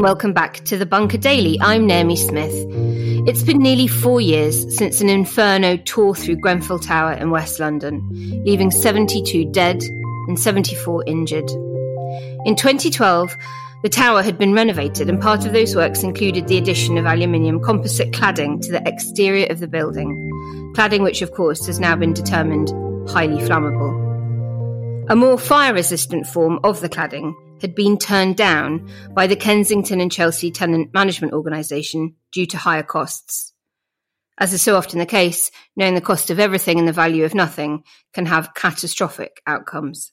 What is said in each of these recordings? and welcome back to the Bunker Daily. I'm Naomi Smith. It's been nearly 4 years since an inferno tore through Grenfell Tower in West London, leaving 72 dead and 74 injured. In 2012, the tower had been renovated, and part of those works included the addition of aluminium composite cladding to the exterior of the building, cladding which, of course, has now been determined highly flammable. A more fire-resistant form of the cladding had been turned down by the Kensington and Chelsea Tenant Management Organisation due to higher costs. As is so often the case, knowing the cost of everything and the value of nothing can have catastrophic outcomes.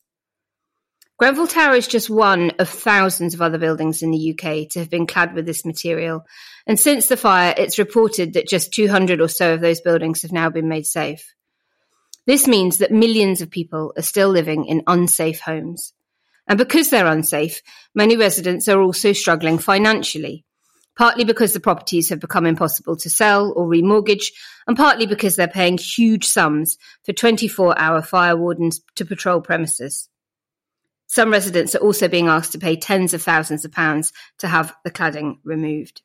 Grenfell Tower is just one of thousands of other buildings in the UK to have been clad with this material, and since the fire, it's reported that just 200 or so of those buildings have now been made safe. This means that millions of people are still living in unsafe homes. And because they're unsafe, many residents are also struggling financially, partly because the properties have become impossible to sell or remortgage, and partly because they're paying huge sums for 24-hour fire wardens to patrol premises. Some residents are also being asked to pay tens of thousands of pounds to have the cladding removed.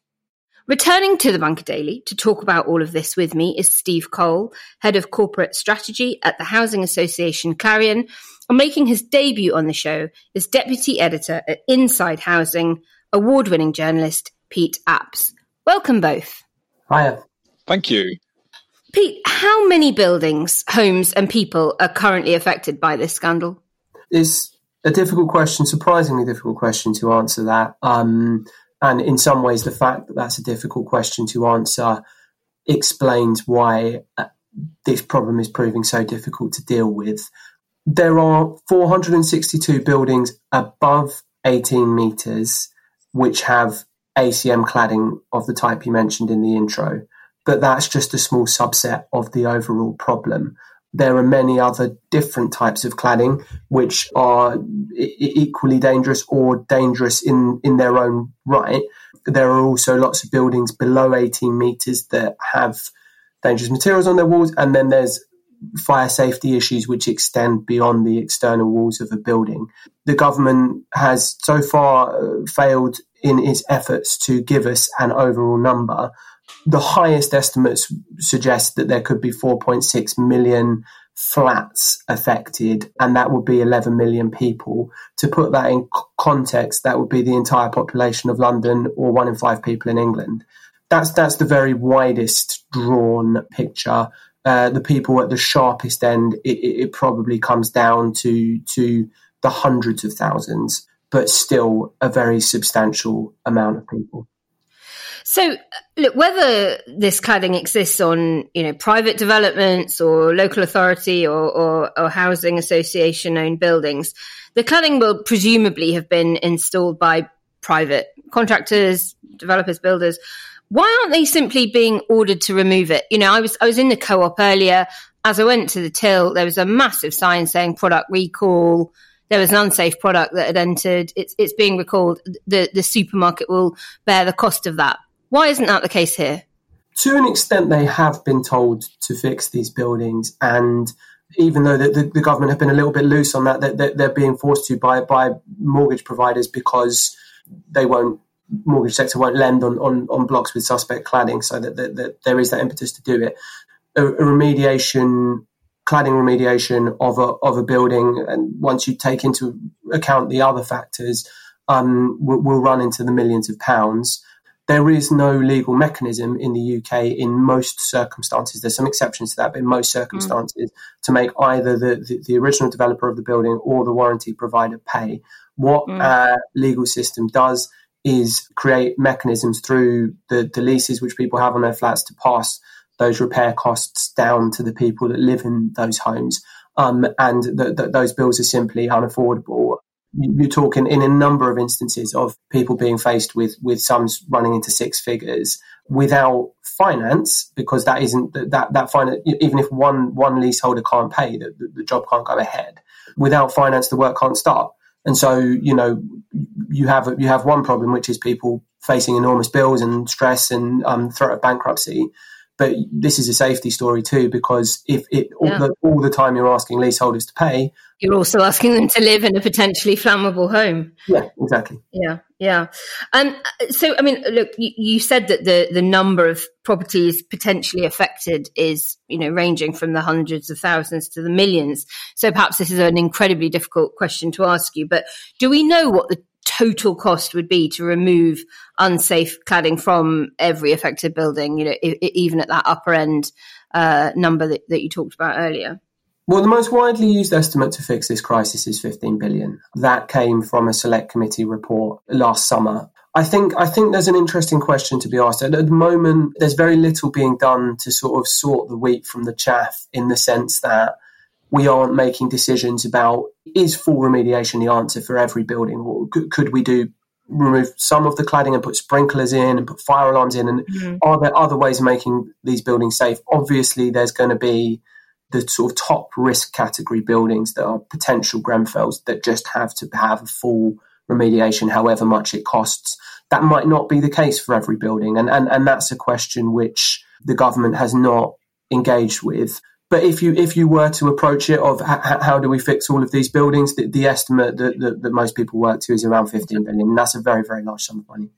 Returning to the Bunker Daily to talk about all of this with me is Steve Cole, Head of Corporate Strategy at the Housing Association Clarion, and making his debut on the show is Deputy Editor at Inside Housing, award-winning journalist Pete Apps. Welcome both. Hiya. Thank you. Pete, how many buildings, homes and people are currently affected by this scandal? It's a difficult question, surprisingly difficult question to answer that. And in some ways, the fact that that's a difficult question to answer explains why this problem is proving so difficult to deal with. There are 462 buildings above 18 metres which have ACM cladding of the type you mentioned in the intro, but that's just a small subset of the overall problem. There are many other different types of cladding which are equally dangerous or dangerous in their own right. There are also lots of buildings below 18 metres that have dangerous materials on their walls, and then there's fire safety issues which extend beyond the external walls of a building. The government has so far failed in its efforts to give us an overall number. The highest estimates suggest that there could be 4.6 million flats affected, and that would be 11 million people. To put that in context, that would be the entire population of London, or 1 in 5 people in England. That's the very widest drawn picture. The people at the sharpest end, it probably comes down to the hundreds of thousands, but still a very substantial amount of people. So, look, whether this cladding exists on, private developments or local authority or housing association-owned buildings, the cladding will presumably have been installed by private contractors, developers, builders. Why aren't they simply being ordered to remove it? I was in the Co-op earlier. As I went to the till, there was a massive sign saying product recall. There was an unsafe product that had entered. It's being recalled. The supermarket will bear the cost of that. Why isn't that the case here? To an extent, they have been told to fix these buildings. And even though the government have been a little bit loose on that, they're being forced to by mortgage providers because mortgage sector won't lend on blocks with suspect cladding. So that there is that impetus to do it. Cladding remediation of a building, and once you take into account the other factors, will run into the millions of pounds. There is no legal mechanism in the UK in most circumstances. There's some exceptions to that, but in most circumstances, to make either the original developer of the building or the warranty provider pay. What our legal system does is create mechanisms through the leases which people have on their flats to pass those repair costs down to the people that live in those homes. And those bills are simply unaffordable. You're talking in a number of instances of people being faced with sums running into six figures without finance, because that isn't that finance. Even if one leaseholder can't pay, the job can't go ahead. Without finance, the work can't start. And so, you have one problem, which is people facing enormous bills and stress and threat of bankruptcy. But this is a safety story too, because if it all the time you're asking leaseholders to pay, you're also asking them to live in a potentially flammable home. Yeah, exactly. Yeah, yeah. So, I mean, look, you said that the number of properties potentially affected is, you know, ranging from the hundreds of thousands to the millions. So perhaps this is an incredibly difficult question to ask you, but do we know what the total cost would be to remove unsafe cladding from every affected building, you know, even at that upper end number that you talked about earlier? Well, the most widely used estimate to fix this crisis is 15 billion. That came from a select committee report last summer. I think there's an interesting question to be asked. At the moment, there's very little being done to sort of sort the wheat from the chaff, in the sense that we aren't making decisions about, is full remediation the answer for every building? Or could we remove some of the cladding and put sprinklers in and put fire alarms in? And are there other ways of making these buildings safe? Obviously, there's going to be the sort of top risk category buildings that are potential Grenfells that just have to have a full remediation, however much it costs. That might not be the case for every building. And that's a question which the government has not engaged with. But if you were to approach it of how do we fix all of these buildings, the estimate that most people work to is around 15 billion. And that's a very, very large sum of money.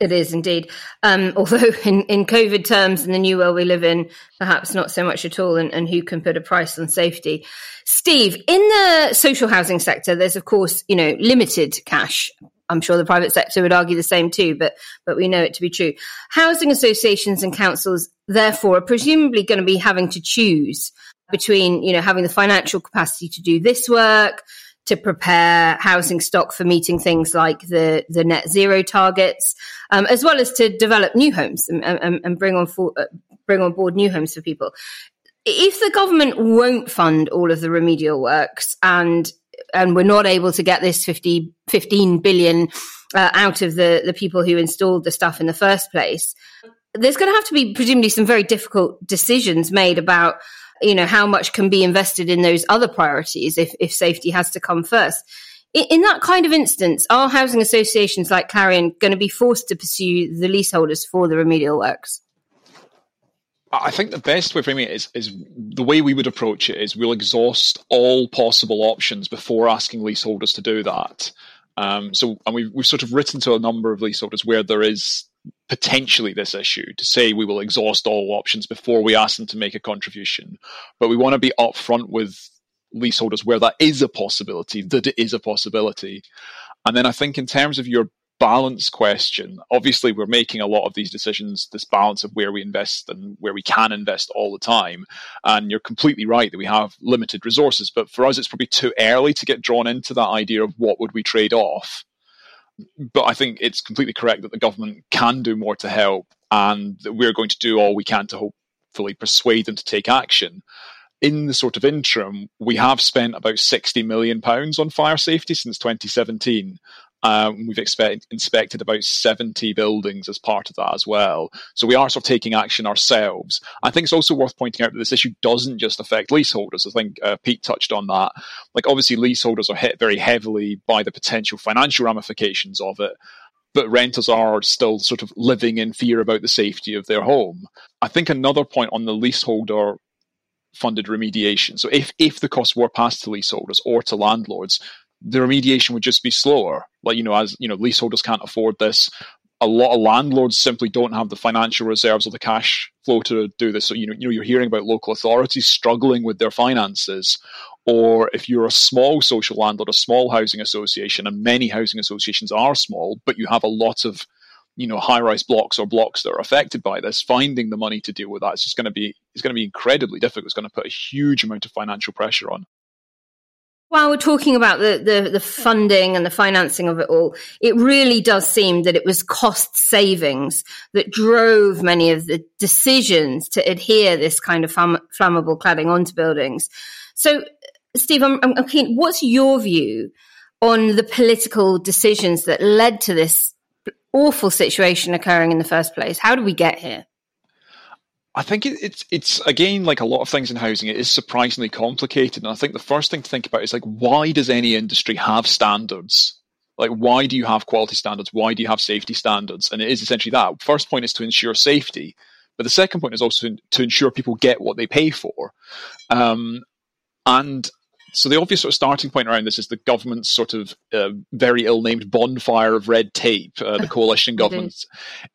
It is indeed. Although in COVID terms, in the new world we live in, perhaps not so much at all, and who can put a price on safety? Steve, in the social housing sector, there's, of course, you know, limited cash. I'm sure the private sector would argue the same too, but we know it to be true. Housing associations and councils, therefore, are presumably going to be having to choose between, you know, having the financial capacity to do this work, to prepare housing stock for meeting things like the net zero targets, as well as to develop new homes and bring on board new homes for people. If the government won't fund all of the remedial works and we're not able to get this 15 billion out of the people who installed the stuff in the first place, there's going to have to be presumably some very difficult decisions made about, you know, how much can be invested in those other priorities if safety has to come first. In that kind of instance, are housing associations like Clarion going to be forced to pursue the leaseholders for the remedial works? I think the best way of framing it is the way we would approach it is we'll exhaust all possible options before asking leaseholders to do that. So we've sort of written to a number of leaseholders where there is potentially this issue to say we will exhaust all options before we ask them to make a contribution. But we want to be upfront with leaseholders where that is a possibility, that it is a possibility. And then I think in terms of your balance question, obviously we're making a lot of these decisions, this balance of where we invest and where we can invest all the time. And you're completely right that we have limited resources, but for us it's probably too early to get drawn into that idea of what would we trade off. But I think it's completely correct that the government can do more to help, and that we're going to do all we can to hopefully persuade them to take action. In the sort of interim, we have spent about £60 million on fire safety since 2017. We've inspected about 70 buildings as part of that as well. So we are sort of taking action ourselves. I think it's also worth pointing out that this issue doesn't just affect leaseholders. I think Pete touched on that. Like, obviously, leaseholders are hit very heavily by the potential financial ramifications of it, but renters are still sort of living in fear about the safety of their home. I think another point on the leaseholder funded remediation. So if the costs were passed to leaseholders or to landlords, the remediation would just be slower. Like, you know, as you know, leaseholders can't afford this. A lot of landlords simply don't have the financial reserves or the cash flow to do this. So, you know, you're hearing about local authorities struggling with their finances. Or if you're a small social landlord, a small housing association, and many housing associations are small, but you have a lot of, you know, high-rise blocks or blocks that are affected by this, finding the money to deal with that, it's going to be incredibly difficult. It's going to put a huge amount of financial pressure on. While we're talking about the funding and the financing of it all, it really does seem that it was cost savings that drove many of the decisions to adhere this kind of flammable cladding onto buildings. So, Steve, I'm keen, what's your view on the political decisions that led to this awful situation occurring in the first place? How do we get here? I think it's again, like a lot of things in housing, it is surprisingly complicated. And I think the first thing to think about is, like, why does any industry have standards? Like, why do you have quality standards? Why do you have safety standards? And it is essentially that. First point is to ensure safety. But the second point is also to ensure people get what they pay for. And so the obvious sort of starting point around this is the government's sort of very ill-named bonfire of red tape, the coalition governments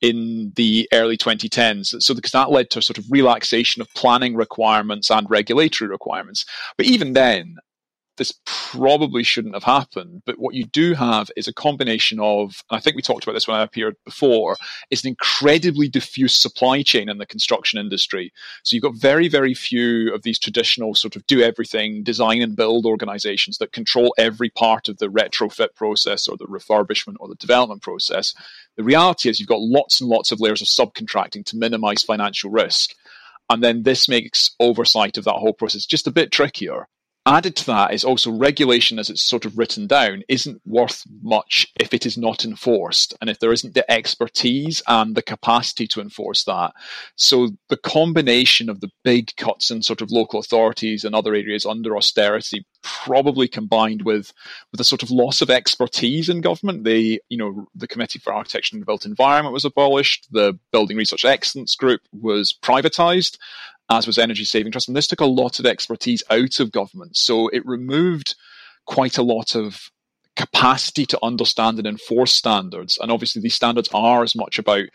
in the early 2010s. So because that led to a sort of relaxation of planning requirements and regulatory requirements. But even then, this probably shouldn't have happened. But what you do have is a combination of, and I think we talked about this when I appeared before, is an incredibly diffuse supply chain in the construction industry. So you've got very, very few of these traditional sort of do everything, design and build organizations that control every part of the retrofit process or the refurbishment or the development process. The reality is you've got lots and lots of layers of subcontracting to minimize financial risk. And then this makes oversight of that whole process just a bit trickier. Added to that is also regulation, as it's sort of written down, isn't worth much if it is not enforced and if there isn't the expertise and the capacity to enforce that. So the combination of the big cuts in sort of local authorities and other areas under austerity, probably combined with a sort of loss of expertise in government. The Committee for Architecture and Built Environment was abolished. The Building Research Excellence Group was privatised, as was Energy Saving Trust. And this took a lot of expertise out of government. So it removed quite a lot of capacity to understand and enforce standards. And obviously these standards are as much about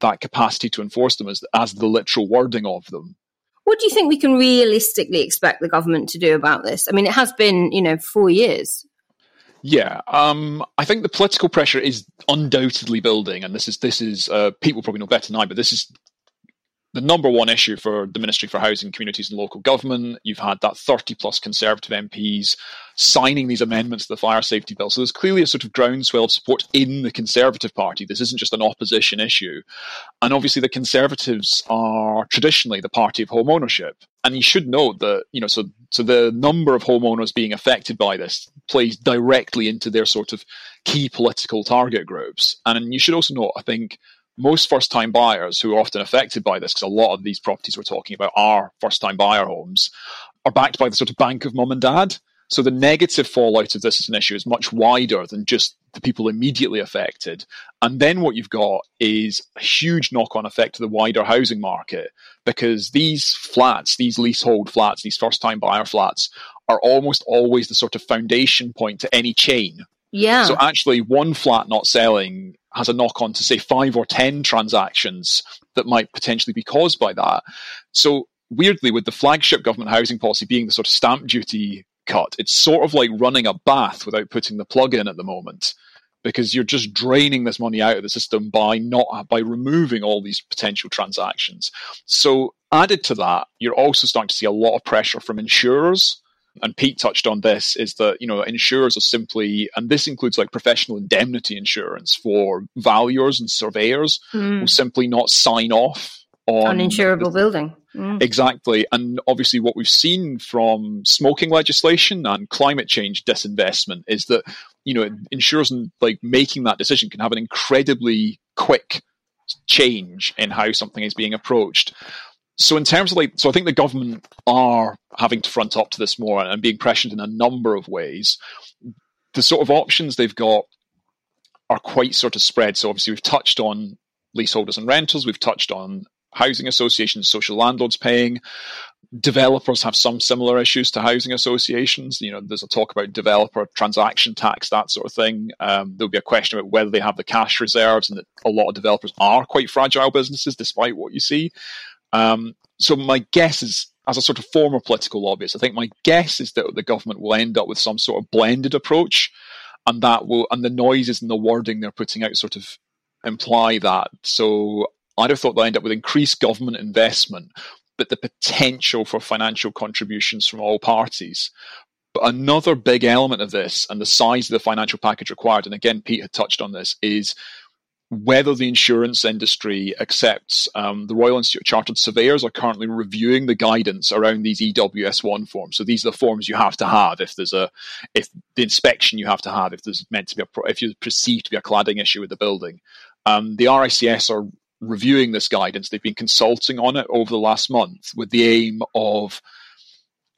that capacity to enforce them as the literal wording of them. What do you think we can realistically expect the government to do about this? I mean, it has been, 4 years. Yeah, I think the political pressure is undoubtedly building. And this is people probably know better than I, but this is the number one issue for the Ministry for Housing, Communities and Local Government. You've had that 30-plus Conservative MPs signing these amendments to the fire safety bill. So there's clearly a sort of groundswell of support in the Conservative Party. This isn't just an opposition issue. And obviously the Conservatives are traditionally the party of home ownership. And you should note that, so the number of homeowners being affected by this plays directly into their sort of key political target groups. And you should also note, I think, most first-time buyers who are often affected by this, because a lot of these properties we're talking about are first-time buyer homes, are backed by the sort of bank of mum and dad. So the negative fallout of this as an issue is much wider than just the people immediately affected. And then what you've got is a huge knock-on effect to the wider housing market, because these flats, these leasehold flats, these first-time buyer flats, are almost always the sort of foundation point to any chain. Yeah. So actually one flat not selling has a knock-on to, say, 5 or 10 transactions that might potentially be caused by that. So weirdly, with the flagship government housing policy being the sort of stamp duty cut, it's sort of like running a bath without putting the plug in at the moment, because you're just draining this money out of the system by removing all these potential transactions. So added to that, you're also starting to see a lot of pressure from insurers. And Pete touched on this, is that, insurers are simply, and this includes like professional indemnity insurance for valuers and surveyors, will simply not sign off on uninsurable building. Mm. Exactly. And obviously what we've seen from smoking legislation and climate change disinvestment is that, insurers like making that decision can have an incredibly quick change in how something is being approached. So in terms of I think the government are having to front up to this more and being pressured in a number of ways. The sort of options they've got are quite sort of spread. So obviously we've touched on leaseholders and rentals. We've touched on housing associations, social landlords paying. Developers have some similar issues to housing associations. There's a talk about developer transaction tax, that sort of thing. There'll be a question about whether they have the cash reserves, and that a lot of developers are quite fragile businesses, despite what you see. So my guess is, as a sort of former political lobbyist, I think my guess is that the government will end up with some sort of blended approach, and and the noises and the wording they're putting out sort of imply that. So I'd have thought they'll end up with increased government investment, but the potential for financial contributions from all parties. But another big element of this, and the size of the financial package required, and again, Pete had touched on this, is whether the insurance industry accepts. The Royal Institute of Chartered Surveyors are currently reviewing the guidance around these EWS1 forms. So these are the forms you have to have if the inspection you have to have, if there's meant to be if you're perceived to be a cladding issue with the building. The RICS are reviewing this guidance. They've been consulting on it over the last month with the aim of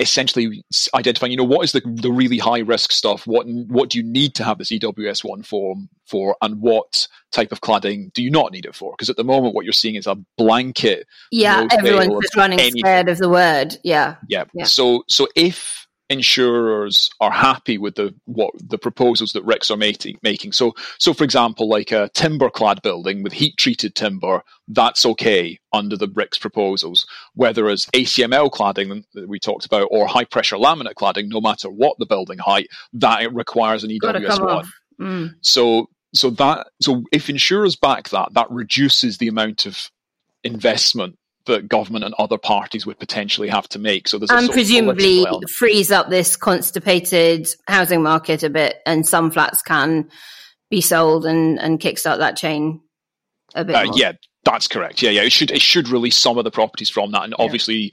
essentially identifying, you know, what is the really high risk stuff? What do you need to have this EWS1 form for, and what type of cladding do you not need it for? Because at the moment, what you're seeing is a blanket. Yeah, everyone's just running scared of the word. Yeah. So if insurers are happy with the proposals that RICS are making, so for example, like a timber clad building with heat treated timber, that's okay under the RICS proposals, whether it's ACML cladding that we talked about or high pressure laminate cladding, no matter what the building height, that it requires an EWS1. So if insurers back that reduces the amount of investment that government and other parties would potentially have to make. So there's a presumably frees up this constipated housing market a bit, and some flats can be sold and kickstart that chain a bit more. Yeah, that's correct. Yeah. It should release some of the properties from that, and obviously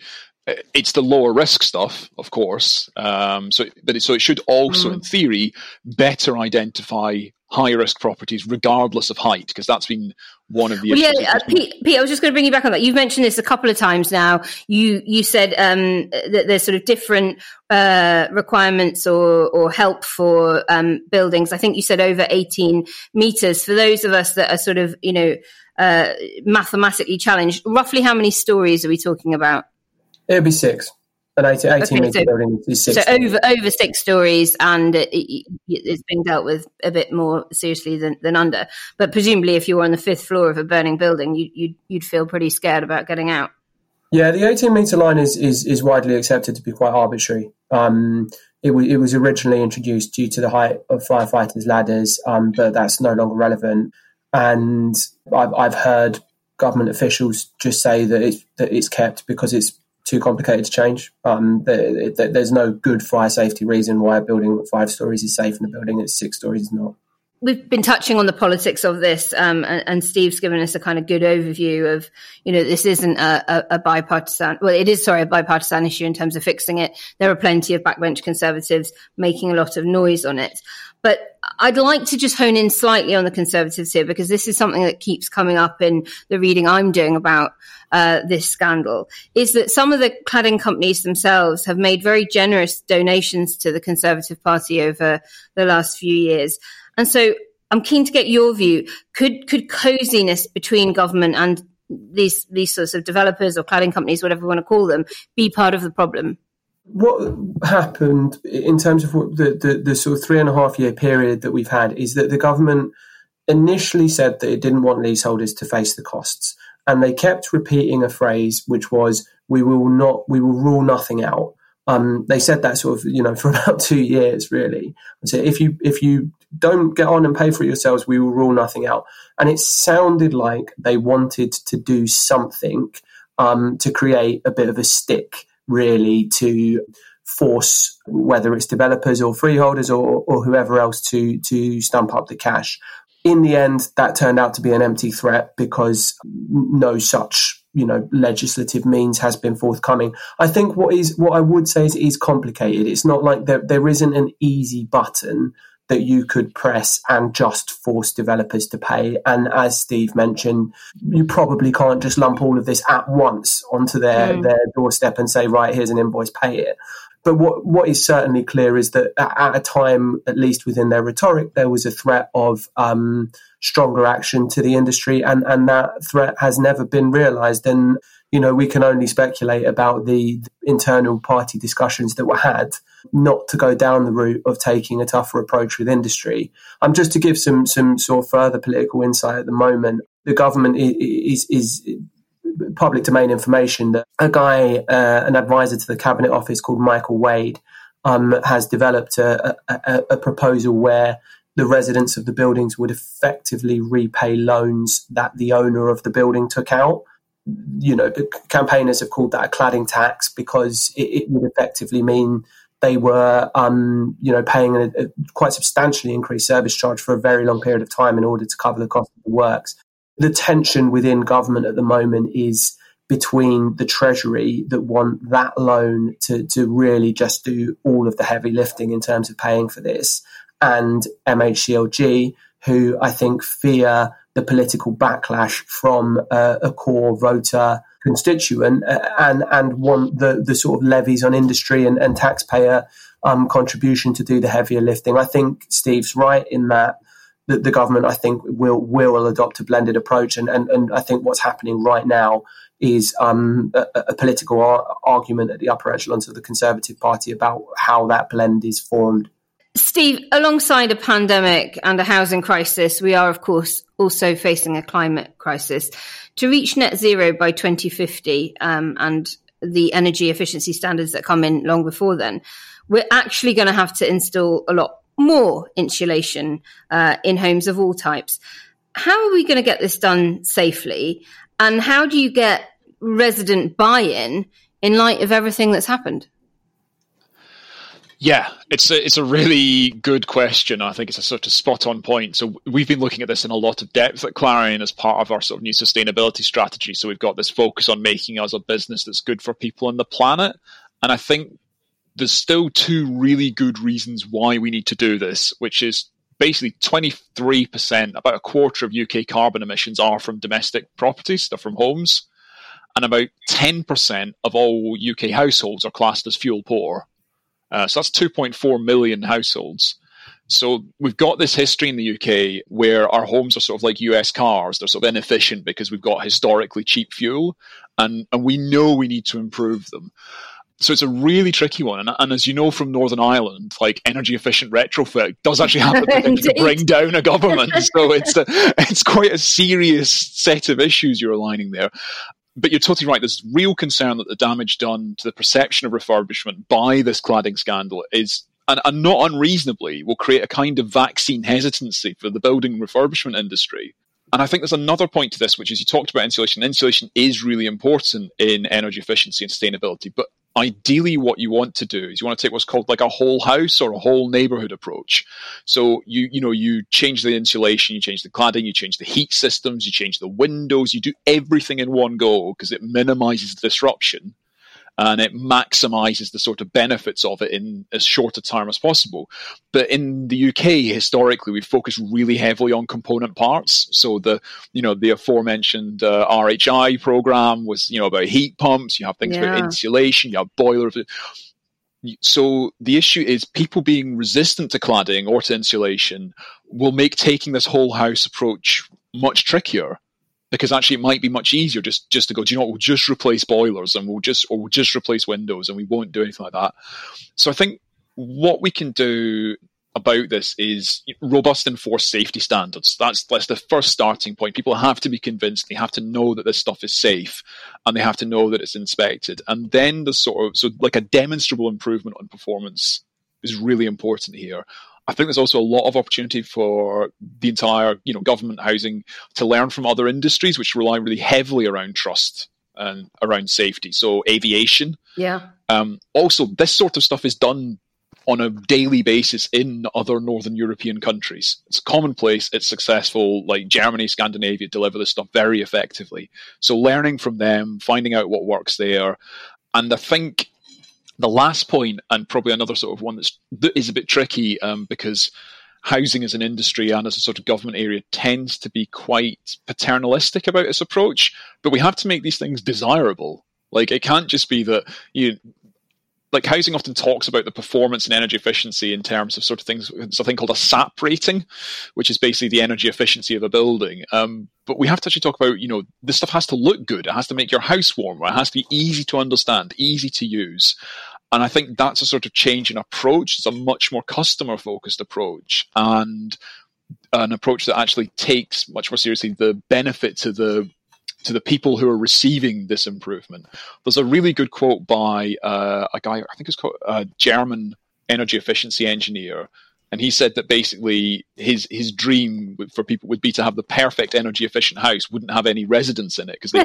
it's the lower risk stuff, of course. So it should also, in theory, better identify high-risk properties regardless of height, because that's been one of the issues. Pete, I was just going to bring you back on that. You've mentioned this a couple of times now. You said that there's sort of different requirements or help for buildings. I think you said over 18 metres. For those of us that are sort of, mathematically challenged, roughly how many stories are we talking about? It would be six. An 18-metre building is six. So over six stories, and it's been dealt with a bit more seriously than under. But presumably if you were on the fifth floor of a burning building, you'd feel pretty scared about getting out. Yeah, the 18-metre line is widely accepted to be quite arbitrary. It was originally introduced due to the height of firefighters' ladders, but that's no longer relevant. And I've heard government officials just say that it's kept because it's too complicated to change. There's no good fire safety reason why a building at 5 stories is safe and a building at 6 stories is not. We've been touching on the politics of this, and Steve's given us a kind of good overview of, this isn't a bipartisan. Well, it is, a bipartisan issue in terms of fixing it. There are plenty of backbench Conservatives making a lot of noise on it. But I'd like to just hone in slightly on the Conservatives here, because this is something that keeps coming up in the reading I'm doing about this scandal, is that some of the cladding companies themselves have made very generous donations to the Conservative Party over the last few years. And so I'm keen to get your view. Could coziness between government and these sorts of developers or cladding companies, whatever you want to call them, be part of the problem? What happened in terms of the sort of 3.5-year period that we've had is that the government initially said that it didn't want leaseholders to face the costs, and they kept repeating a phrase which was, "We will rule nothing out." They said that sort of for about 2 years really. So if you don't get on and pay for it yourselves, we will rule nothing out. And it sounded like they wanted to do something to create a bit of a stick, really, to force whether it's developers or freeholders or whoever else to stump up the cash. In the end, that turned out to be an empty threat, because no such legislative means has been forthcoming. I think what I would say is complicated. It's not like there isn't an easy button that you could press and just force developers to pay. And as Steve mentioned, you probably can't just lump all of this at once onto their doorstep and say, right, here's an invoice, pay it. But what is certainly clear is that at a time, at least within their rhetoric, there was a threat of stronger action to the industry, and that threat has never been realised. And, we can only speculate about the internal party discussions that were had, not to go down the route of taking a tougher approach with industry. Just to give some sort of further political insight at the moment, the government is public domain information that a guy, an advisor to the Cabinet Office called Michael Wade, has developed a proposal where the residents of the buildings would effectively repay loans that the owner of the building took out. The campaigners have called that a cladding tax, because it would effectively mean they were, paying a quite substantially increased service charge for a very long period of time in order to cover the cost of the works. The tension within government at the moment is between the Treasury, that want that loan to really just do all of the heavy lifting in terms of paying for this, and MHCLG, who I think fear the political backlash from a core voter constituent and want the sort of levies on industry and taxpayer contribution to do the heavier lifting. I think Steve's right in that the government, I think, will adopt a blended approach. And I think what's happening right now is a political argument at the upper echelons of the Conservative Party about how that blend is formed. Steve, alongside a pandemic and a housing crisis, we are, of course, also facing a climate crisis. To reach net zero by 2050 and the energy efficiency standards that come in long before then, we're actually going to have to install a lot more insulation in homes of all types. How are we going to get this done safely? And how do you get resident buy-in in light of everything that's happened? Yeah, it's a really good question. I think it's a sort of spot on point. So we've been looking at this in a lot of depth at Clarion as part of our sort of new sustainability strategy. So we've got this focus on making us a business that's good for people on the planet. And I think there's still two really good reasons why we need to do this, which is basically 23%, about a quarter of UK carbon emissions are from domestic properties, they're from homes. And about 10% of all UK households are classed as fuel poor. So that's 2.4 million households. So we've got this history in the UK where our homes are sort of like US cars. They're sort of inefficient because we've got historically cheap fuel, and we know we need to improve them. So it's a really tricky one. And as you know from Northern Ireland, like energy efficient retrofit does actually have the potential to bring down a government. So it's quite a serious set of issues you're aligning there. But you're totally right. There's real concern that the damage done to the perception of refurbishment by this cladding scandal is, and not unreasonably, will create a kind of vaccine hesitancy for the building refurbishment industry. And I think there's another point to this, which is you talked about insulation. Insulation is really important in energy efficiency and sustainability. But ideally, what you want to do is you want to take what's called like a whole house or a whole neighborhood approach. So you change the insulation, you change the cladding, you change the heat systems, you change the windows, you do everything in one go because it minimizes the disruption and it maximizes the sort of benefits of it in as short a time as possible. But in the UK, historically, we focus really heavily on component parts. So the aforementioned RHI program was, about heat pumps. You have things about insulation, you have boilers. So the issue is people being resistant to cladding or to insulation will make taking this whole house approach much trickier. Because actually it might be much easier just to go, do you know what, we'll just replace boilers and we'll just replace windows and we won't do anything like that. So I think what we can do about this is robust enforced safety standards. That's the first starting point. People have to be convinced, they have to know that this stuff is safe and they have to know that it's inspected. And then like a demonstrable improvement on performance is really important here. I think there's also a lot of opportunity for the entire, government housing to learn from other industries which rely really heavily around trust and around safety. So aviation. Yeah. Also, this sort of stuff is done on a daily basis in other Northern European countries. It's commonplace. It's successful. Like Germany, Scandinavia deliver this stuff very effectively. So learning from them, finding out what works there. And I think the last point, and probably another sort of one that is a bit tricky because housing as an industry and as a sort of government area tends to be quite paternalistic about its approach, but we have to make these things desirable. Like it can't just be that like housing often talks about the performance and energy efficiency in terms of sort of things. It's a thing called a SAP rating, which is basically the energy efficiency of a building. But we have to actually talk about, this stuff has to look good. It has to make your house warmer. It has to be easy to understand, easy to use. And I think that's a sort of change in approach. It's a much more customer-focused approach and an approach that actually takes much more seriously the benefit to the people who are receiving this improvement. There's a really good quote by a guy, I think it's called a German energy efficiency engineer. And he said that basically his dream for people would be to have the perfect energy efficient house, wouldn't have any residents in it because they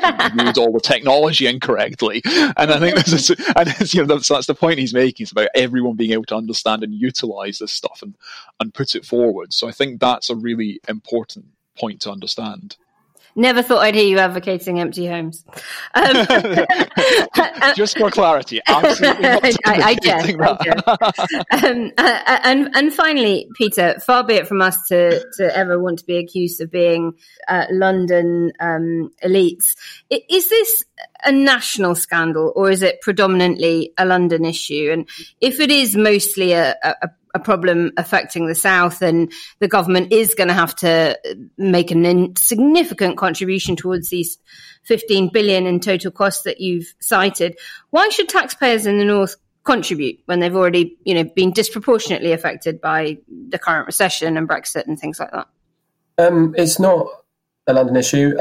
use all the technology incorrectly. And I think that's the point he's making. It's about everyone being able to understand and utilize this stuff and put it forward. So I think that's a really important point to understand. Never thought I'd hear you advocating empty homes. Just for clarity, absolutely not. I guess. And finally, Peter, far be it from us to ever want to be accused of being London elites. Is this a national scandal, or is it predominantly a London issue? And if it is mostly a problem affecting the South, then the government is going to have to make a significant contribution towards these 15 billion in total costs that you've cited. Why should taxpayers in the North contribute when they've already, been disproportionately affected by the current recession and Brexit and things like that? It's not a London issue.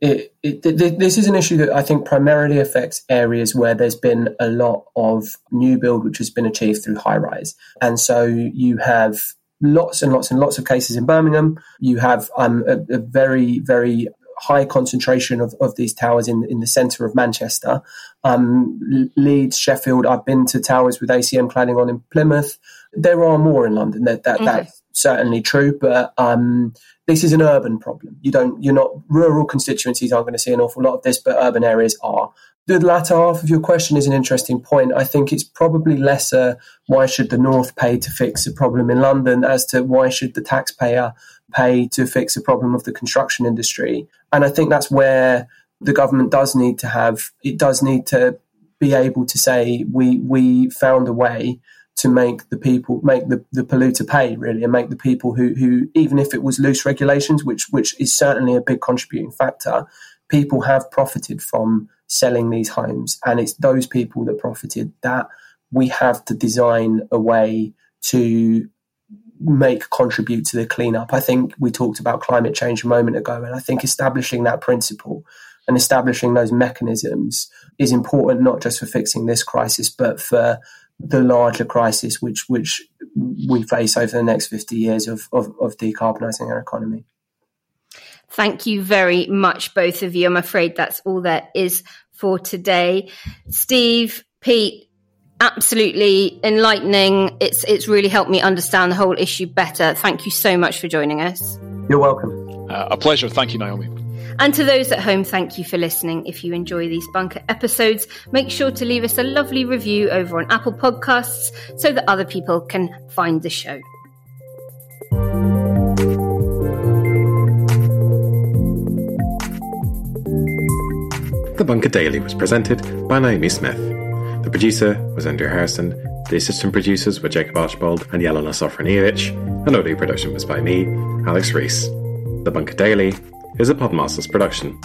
This is an issue that I think primarily affects areas where there's been a lot of new build, which has been achieved through high rise. And so you have lots and lots and lots of cases in Birmingham. You have a very, very high concentration of these towers in the centre of Manchester. Leeds, Sheffield, I've been to towers with ACM cladding on in Plymouth. There are more in London. That's certainly true, but this is an urban problem. Rural constituencies aren't going to see an awful lot of this, but urban areas are. The latter half of your question is an interesting point. I think it's probably lesser why should the North pay to fix a problem in London as to why should the taxpayer pay to fix a problem of the construction industry. And I think that's where the government does need to be able to say we found a way to make the polluter pay, really, and make the people who even if it was loose regulations, which is certainly a big contributing factor, people have profited from selling these homes. And it's those people that profited that we have to design a way to contribute to the cleanup. I think we talked about climate change a moment ago, and I think establishing that principle and establishing those mechanisms is important, not just for fixing this crisis, but for the larger crisis which we face over the next 50 years of decarbonising our economy. Thank you very much, both of you. I'm afraid that's all there is for today. Steve, Pete, absolutely enlightening. It's really helped me understand the whole issue better. Thank you so much for joining us. You're welcome. A pleasure. Thank you, Naomi. And to those at home, thank you for listening. If you enjoy these bunker episodes, make sure to leave us a lovely review over on Apple Podcasts so that other people can find the show. The Bunker Daily was presented by Naomi Smith. The producer was Andrew Harrison. The assistant producers were Jacob Archbold and Jelena Sofrenijevic. And audio production was by me, Alex Rees. The Bunker Daily is a Podmasters production.